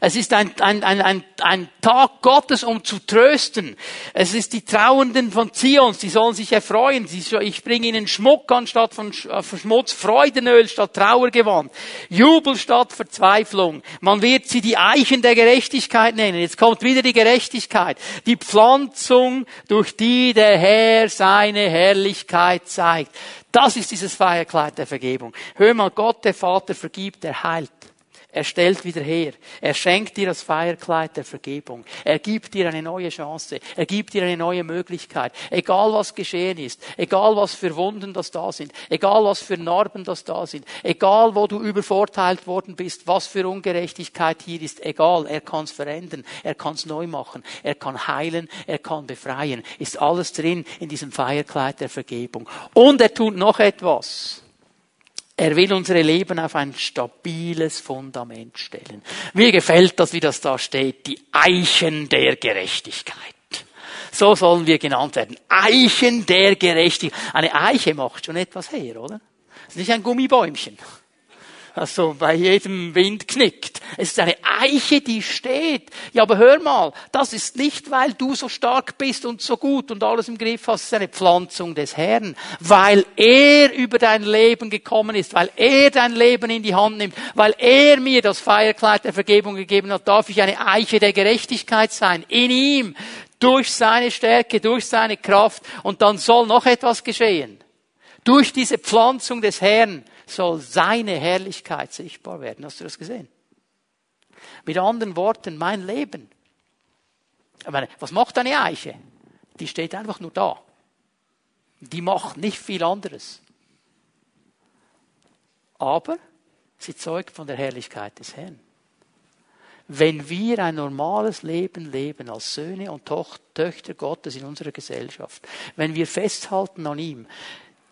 es ist ein, ein, ein, ein, ein Tag Gottes, um zu trösten. Es ist die Trauernden von Zions, die sollen sich erfreuen. Ich bringe ihnen Schmuck anstatt von Schmutz, Freudenöl statt Trauergewand, Jubel statt Verzweiflung. Man wird sie die Eichen der Gerechtigkeit nennen. Jetzt kommt wieder die Gerechtigkeit. Die Pflanzung, durch die der Herr seine Herrlichkeit zeigt. Das ist dieses Feierkleid der Vergebung. Hör mal, Gott, der Vater, vergibt, er heilt. Er stellt wieder her. Er schenkt dir das Feierkleid der Vergebung. Er gibt dir eine neue Chance. Er gibt dir eine neue Möglichkeit. Egal was geschehen ist. Egal was für Wunden das da sind. Egal was für Narben das da sind. Egal wo du übervorteilt worden bist. Was für Ungerechtigkeit hier ist. Egal. Er kann's verändern. Er kann's neu machen. Er kann heilen. Er kann befreien. Ist alles drin in diesem Feierkleid der Vergebung. Und er tut noch etwas. Er will unsere Leben auf ein stabiles Fundament stellen. Mir gefällt das, wie das da steht. Die Eichen der Gerechtigkeit. So sollen wir genannt werden. Eichen der Gerechtigkeit. Eine Eiche macht schon etwas her, oder? Es ist nicht ein Gummibäumchen, das so bei jedem Wind knickt. Es ist eine Eiche, die steht. Ja, aber hör mal, das ist nicht, weil du so stark bist und so gut und alles im Griff hast. Es ist eine Pflanzung des Herrn, weil er über dein Leben gekommen ist, weil er dein Leben in die Hand nimmt, weil er mir das Feierkleid der Vergebung gegeben hat, darf ich eine Eiche der Gerechtigkeit sein, in ihm, durch seine Stärke, durch seine Kraft. Und dann soll noch etwas geschehen. Durch diese Pflanzung des Herrn soll seine Herrlichkeit sichtbar werden. Hast du das gesehen? Mit anderen Worten, mein Leben. Ich meine, was macht eine Eiche? Die steht einfach nur da. Die macht nicht viel anderes. Aber sie zeugt von der Herrlichkeit des Herrn. Wenn wir ein normales Leben leben als Söhne und Töchter Gottes in unserer Gesellschaft, wenn wir festhalten an ihm,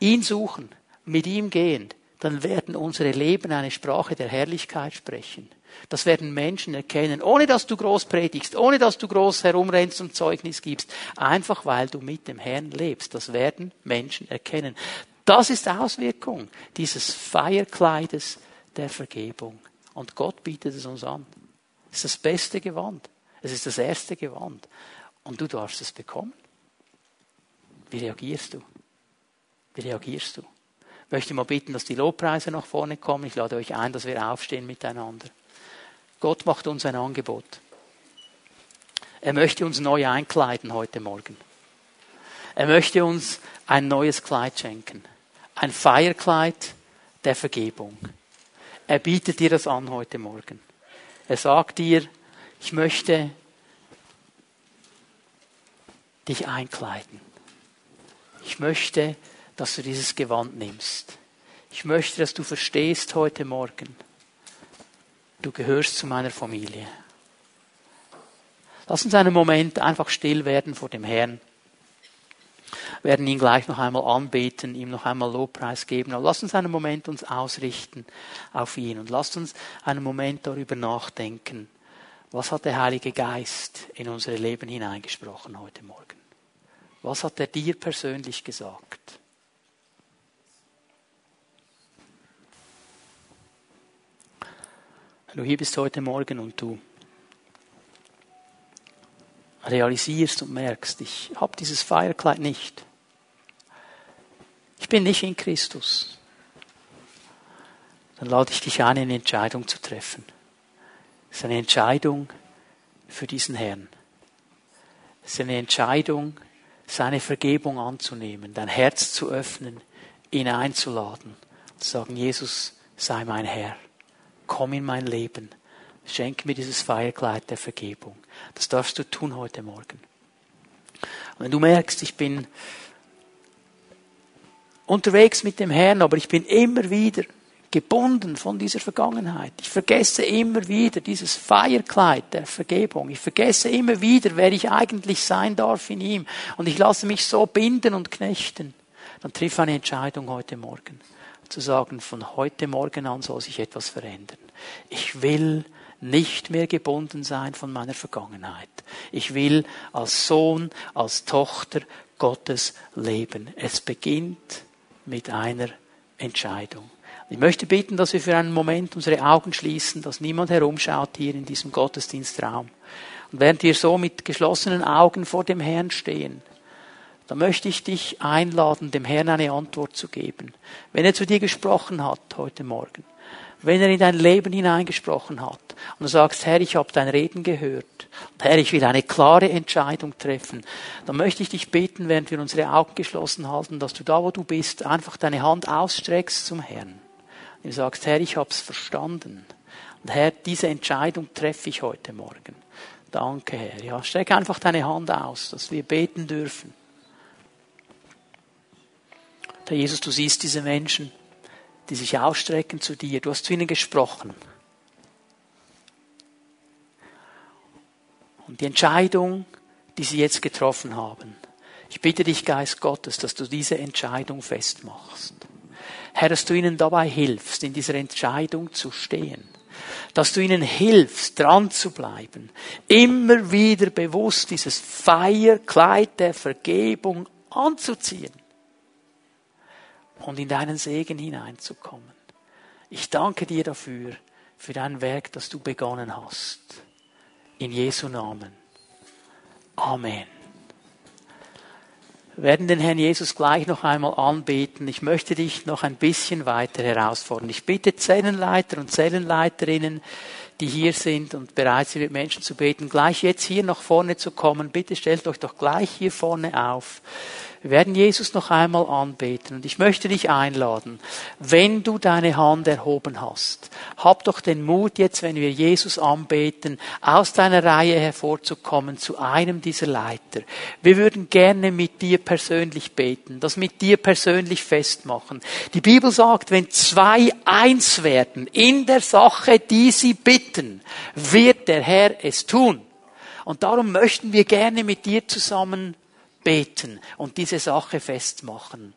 ihn suchen, mit ihm gehen, dann werden unsere Leben eine Sprache der Herrlichkeit sprechen. Das werden Menschen erkennen, ohne dass du groß predigst, ohne dass du groß herumrennst und Zeugnis gibst, einfach weil du mit dem Herrn lebst. Das werden Menschen erkennen. Das ist Auswirkung dieses Feierkleides der Vergebung. Und Gott bietet es uns an. Es ist das beste Gewand. Es ist das erste Gewand. Und du darfst es bekommen. Wie reagierst du? Wie reagierst du? Ich möchte mal bitten, dass die Lobpreise nach vorne kommen. Ich lade euch ein, dass wir aufstehen miteinander. Gott macht uns ein Angebot. Er möchte uns neu einkleiden heute Morgen. Er möchte uns ein neues Kleid schenken. Ein Feierkleid der Vergebung. Er bietet dir das an heute Morgen. Er sagt dir, ich möchte dich einkleiden. Ich möchte, dass du dieses Gewand nimmst. Ich möchte, dass du verstehst heute Morgen, du gehörst zu meiner Familie. Lass uns einen Moment einfach still werden vor dem Herrn. Wir werden ihn gleich noch einmal anbeten, ihm noch einmal Lobpreis geben. Aber lasst uns einen Moment uns ausrichten auf ihn und lasst uns einen Moment darüber nachdenken, was hat der Heilige Geist in unsere Leben hineingesprochen heute Morgen? Was hat er dir persönlich gesagt? Wenn du hier bist heute Morgen und du realisierst und merkst, ich habe dieses Feierkleid nicht. Ich bin nicht in Christus. Dann lade ich dich ein, eine Entscheidung zu treffen. Es ist eine Entscheidung für diesen Herrn. Es ist eine Entscheidung, seine Vergebung anzunehmen, dein Herz zu öffnen, ihn einzuladen und zu sagen, Jesus, sei mein Herr. Komm in mein Leben. Schenk mir dieses Feierkleid der Vergebung. Das darfst du tun heute Morgen. Und wenn du merkst, ich bin unterwegs mit dem Herrn, aber ich bin immer wieder gebunden von dieser Vergangenheit. Ich vergesse immer wieder dieses Feierkleid der Vergebung. Ich vergesse immer wieder, wer ich eigentlich sein darf in ihm. Und ich lasse mich so binden und knechten. Dann triff eine Entscheidung heute Morgen. Zu sagen, von heute Morgen an soll sich etwas verändern. Ich will nicht mehr gebunden sein von meiner Vergangenheit. Ich will als Sohn, als Tochter Gottes leben. Es beginnt mit einer Entscheidung. Ich möchte bitten, dass wir für einen Moment unsere Augen schließen, dass niemand herumschaut hier in diesem Gottesdienstraum. Und während wir so mit geschlossenen Augen vor dem Herrn stehen, da möchte ich dich einladen, dem Herrn eine Antwort zu geben. Wenn er zu dir gesprochen hat heute Morgen, wenn er in dein Leben hineingesprochen hat und du sagst, Herr, ich habe dein Reden gehört, Herr, ich will eine klare Entscheidung treffen, dann möchte ich dich bitten, während wir unsere Augen geschlossen halten, dass du da, wo du bist, einfach deine Hand ausstreckst zum Herrn. Und du sagst, Herr, ich habe es verstanden. Und Herr, diese Entscheidung treffe ich heute Morgen. Danke, Herr. Ja, streck einfach deine Hand aus, dass wir beten dürfen. Herr Jesus, du siehst diese Menschen, die sich ausstrecken zu dir. Du hast zu ihnen gesprochen. Und die Entscheidung, die sie jetzt getroffen haben, ich bitte dich, Geist Gottes, dass du diese Entscheidung festmachst. Herr, dass du ihnen dabei hilfst, in dieser Entscheidung zu stehen. Dass du ihnen hilfst, dran zu bleiben. Immer wieder bewusst dieses Feierkleid der Vergebung anzuziehen. und in deinen Segen hineinzukommen. Ich danke dir dafür, für dein Werk, das du begonnen hast. In Jesu Namen. Amen. Wir werden den Herrn Jesus gleich noch einmal anbeten. Ich möchte dich noch ein bisschen weiter herausfordern. Ich bitte Zellenleiter und Zellenleiterinnen, die hier sind und bereit sind, mit Menschen zu beten, gleich jetzt hier nach vorne zu kommen. Bitte stellt euch doch gleich hier vorne auf. Wir werden Jesus noch einmal anbeten und ich möchte dich einladen, wenn du deine Hand erhoben hast, hab doch den Mut jetzt, wenn wir Jesus anbeten, aus deiner Reihe hervorzukommen zu einem dieser Leiter. Wir würden gerne mit dir persönlich beten, das mit dir persönlich festmachen. Die Bibel sagt, wenn zwei eins werden in der Sache, die sie bitten, wird der Herr es tun. Und darum möchten wir gerne mit dir zusammen beten und diese Sache festmachen,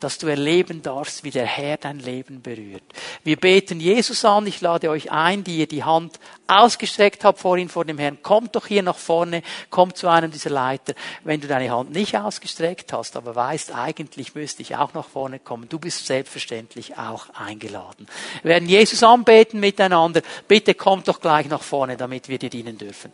dass du erleben darfst, wie der Herr dein Leben berührt. Wir beten Jesus an. Ich lade euch ein, die ihr die Hand ausgestreckt habt vorhin vor dem Herrn. Kommt doch hier nach vorne, kommt zu einem dieser Leiter. Wenn du deine Hand nicht ausgestreckt hast, aber weißt, eigentlich müsste ich auch nach vorne kommen. Du bist selbstverständlich auch eingeladen. Wir werden Jesus anbeten miteinander. Bitte kommt doch gleich nach vorne, damit wir dir dienen dürfen.